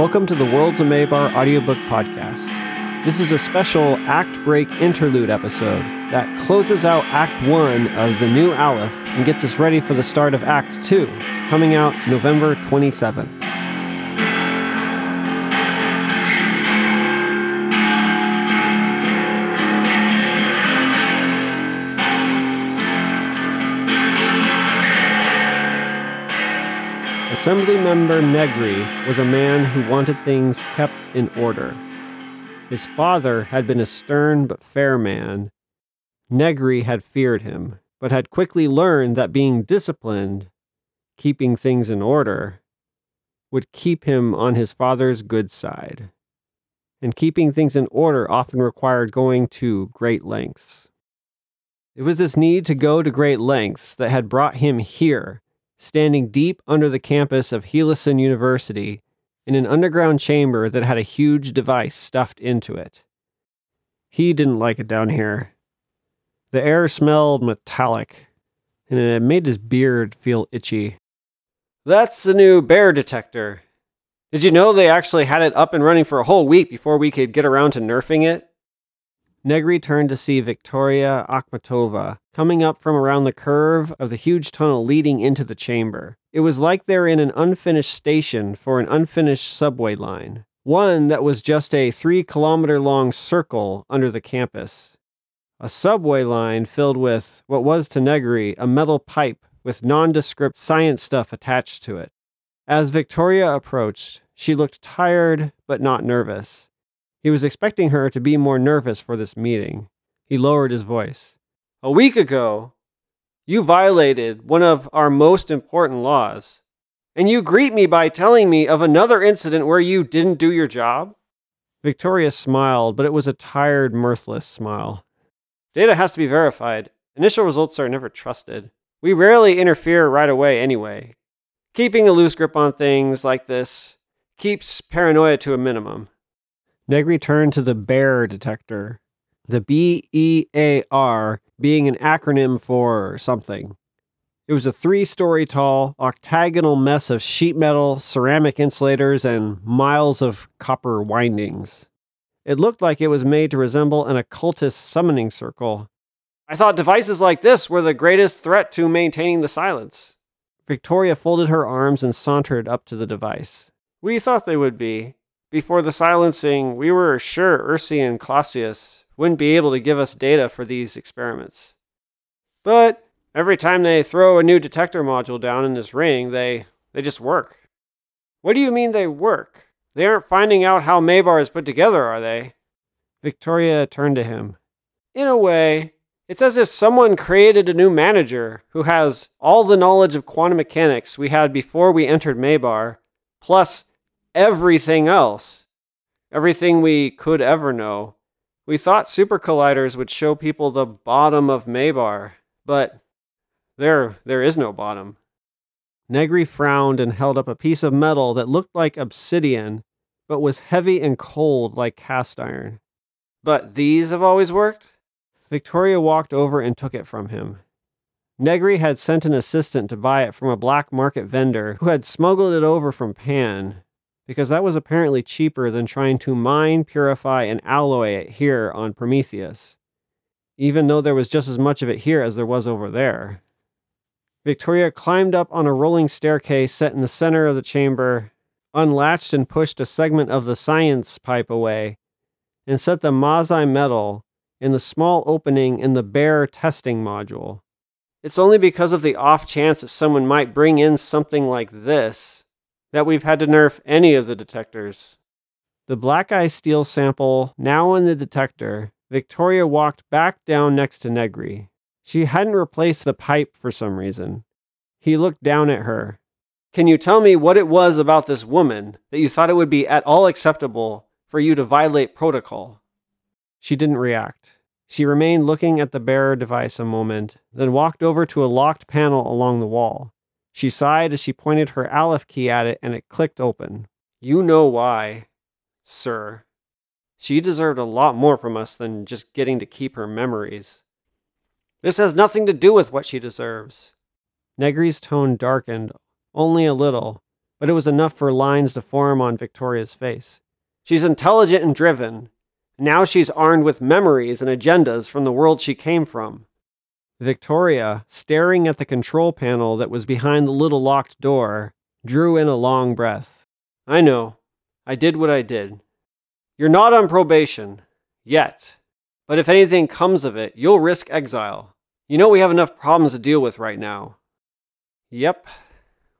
Welcome to the Worlds of Maybar audiobook podcast. This is a special act break interlude episode that closes out Act 1 of The New Aleph and gets us ready for the start of Act 2, coming out November 27th. Assembly member Negri was a man who wanted things kept in order. His father had been a stern but fair man. Negri had feared him, but had quickly learned that being disciplined, keeping things in order, would keep him on his father's good side. And keeping things in order often required going to great lengths. It was this need to go to great lengths that had brought him here, standing deep under the campus of Helison University in an underground chamber that had a huge device stuffed into it. He didn't like it down here. The air smelled metallic, and it made his beard feel itchy. That's the new BEAR detector. Did you know they actually had it up and running for a whole week before we could get around to nerfing it? Negri turned to see Victoria Akhmatova coming up from around the curve of the huge tunnel leading into the chamber. It was like they're in an unfinished station for an unfinished subway line, one that was just a 3-kilometer-long circle under the campus. A subway line filled with, what was to Negri, a metal pipe with nondescript science stuff attached to it. As Victoria approached, she looked tired but not nervous. He was expecting her to be more nervous for this meeting. He lowered his voice. A week ago, you violated one of our most important laws, and you greet me by telling me of another incident where you didn't do your job? Victoria smiled, but it was a tired, mirthless smile. Data has to be verified. Initial results are never trusted. We rarely interfere right away anyway. Keeping a loose grip on things like this keeps paranoia to a minimum. Negri turned to the BEAR detector, the B-E-A-R being an acronym for something. It was a 3-story tall, octagonal mess of sheet metal, ceramic insulators, and miles of copper windings. It looked like it was made to resemble an occultist summoning circle. I thought devices like this were the greatest threat to maintaining the silence. Victoria folded her arms and sauntered up to the device. We thought they would be. Before the silencing, we were sure Ursi and Clausius wouldn't be able to give us data for these experiments. But every time they throw a new detector module down in this ring, they just work. What do you mean they work? They aren't finding out how Maybar is put together, are they? Victoria turned to him. In a way, it's as if someone created a new manager who has all the knowledge of quantum mechanics we had before we entered Maybar, plus everything else, everything we could ever know. We thought super colliders would show people the bottom of Maybar, but there is no bottom. Negri frowned and held up a piece of metal that looked like obsidian, but was heavy and cold like cast iron. But these have always worked? Victoria walked over and took it from him. Negri had sent an assistant to buy it from a black market vendor who had smuggled it over from Pan, because that was apparently cheaper than trying to mine, purify, and alloy it here on Prometheus, even though there was just as much of it here as there was over there. Victoria climbed up on a rolling staircase set in the center of the chamber, unlatched and pushed a segment of the science pipe away, and set the Mazai metal in the small opening in the BEAR testing module. It's only because of the off chance that someone might bring in something like this that we've had to nerf any of the detectors. The black eye steel sample, now in the detector, Victoria walked back down next to Negri. She hadn't replaced the pipe for some reason. He looked down at her. Can you tell me what it was about this woman that you thought it would be at all acceptable for you to violate protocol? She didn't react. She remained looking at the bearer device a moment, then walked over to a locked panel along the wall. She sighed as she pointed her Aleph key at it, and it clicked open. You know why, sir. She deserved a lot more from us than just getting to keep her memories. This has nothing to do with what she deserves. Negri's tone darkened, only a little, but it was enough for lines to form on Victoria's face. She's intelligent and driven. Now she's armed with memories and agendas from the world she came from. Victoria, staring at the control panel that was behind the little locked door, drew in a long breath. I know. I did what I did. You're not on probation. Yet. But if anything comes of it, you'll risk exile. You know we have enough problems to deal with right now. Yep.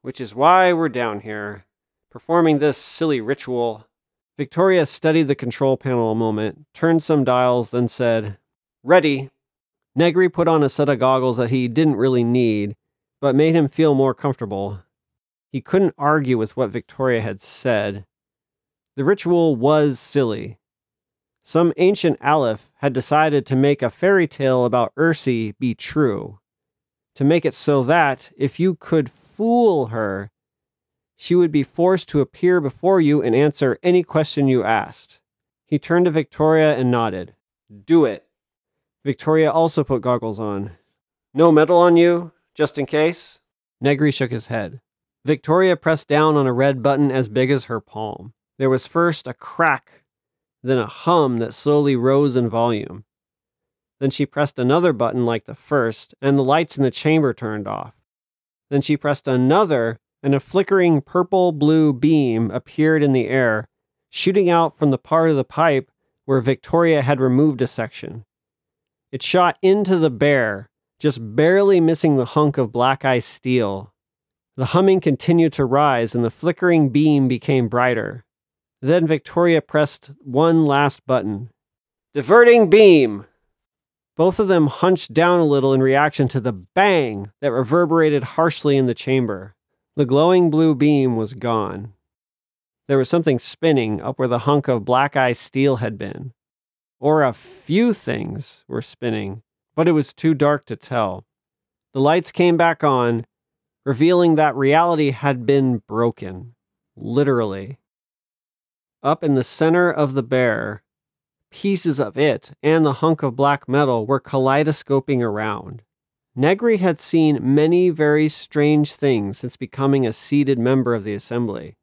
Which is why we're down here, performing this silly ritual. Victoria studied the control panel a moment, turned some dials, then said, Ready. Negri put on a set of goggles that he didn't really need, but made him feel more comfortable. He couldn't argue with what Victoria had said. The ritual was silly. Some ancient Aleph had decided to make a fairy tale about Ursi be true, to make it so that, if you could fool her, she would be forced to appear before you and answer any question you asked. He turned to Victoria and nodded. Do it. Victoria also put goggles on. No metal on you, just in case? Negri shook his head. Victoria pressed down on a red button as big as her palm. There was first a crack, then a hum that slowly rose in volume. Then she pressed another button like the first, and the lights in the chamber turned off. Then she pressed another, and a flickering purple-blue beam appeared in the air, shooting out from the part of the pipe where Victoria had removed a section. It shot into the bear, just barely missing the hunk of black ice steel. The humming continued to rise, and the flickering beam became brighter. Then Victoria pressed one last button. Diverting beam! Both of them hunched down a little in reaction to the bang that reverberated harshly in the chamber. The glowing blue beam was gone. There was something spinning up where the hunk of black ice steel had been. Or a few things were spinning, but it was too dark to tell. The lights came back on, revealing that reality had been broken, literally. Up in the center of the bear, pieces of it and the hunk of black metal were kaleidoscoping around. Negri had seen many very strange things since becoming a seated member of the assembly,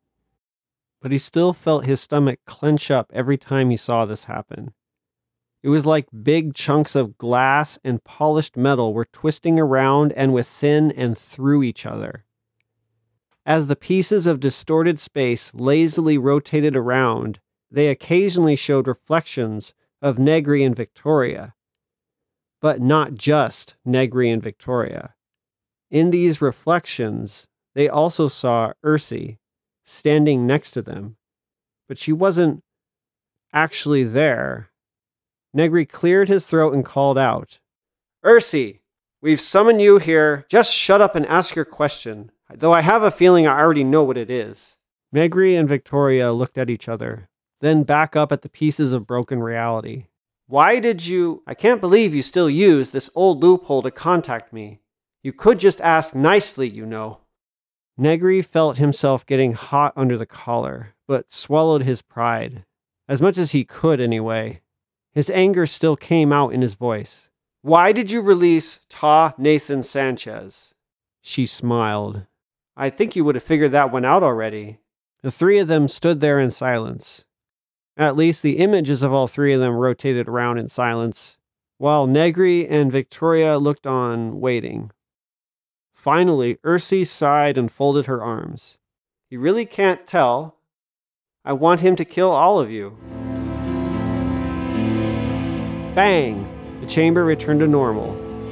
but he still felt his stomach clench up every time he saw this happen. It was like big chunks of glass and polished metal were twisting around and within and through each other. As the pieces of distorted space lazily rotated around, they occasionally showed reflections of Negri and Victoria. But not just Negri and Victoria. In these reflections, they also saw Ursi standing next to them, but she wasn't actually there. Negri cleared his throat and called out, Ursi, we've summoned you here. Just shut up and ask your question, though I have a feeling I already know what it is. Negri and Victoria looked at each other, then back up at the pieces of broken reality. Why did you... I can't believe you still use this old loophole to contact me. You could just ask nicely, you know. Negri felt himself getting hot under the collar, but swallowed his pride. As much as he could, anyway. His anger still came out in his voice. Why did you release Ta Nathan Sanchez? She smiled. I think you would have figured that one out already. The three of them stood there in silence. At least the images of all three of them rotated around in silence, while Negri and Victoria looked on, waiting. Finally, Ursi sighed and folded her arms. You really can't tell. I want him to kill all of you. Bang! The chamber returned to normal.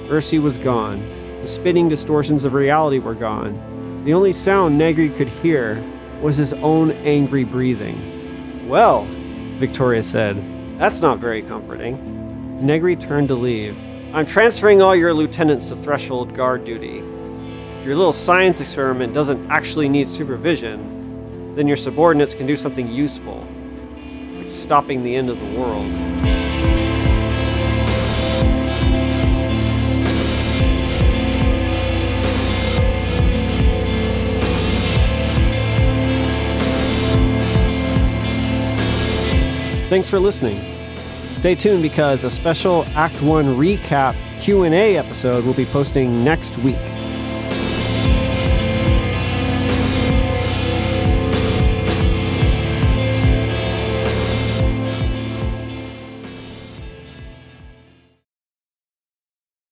Ursi was gone. The spinning distortions of reality were gone. The only sound Negri could hear was his own angry breathing. Well, Victoria said, that's not very comforting. Negri turned to leave. I'm transferring all your lieutenants to threshold guard duty. If your little science experiment doesn't actually need supervision, then your subordinates can do something useful, like stopping the end of the world. Thanks for listening. Stay tuned because a special Act 1 recap Q&A episode will be posting next week.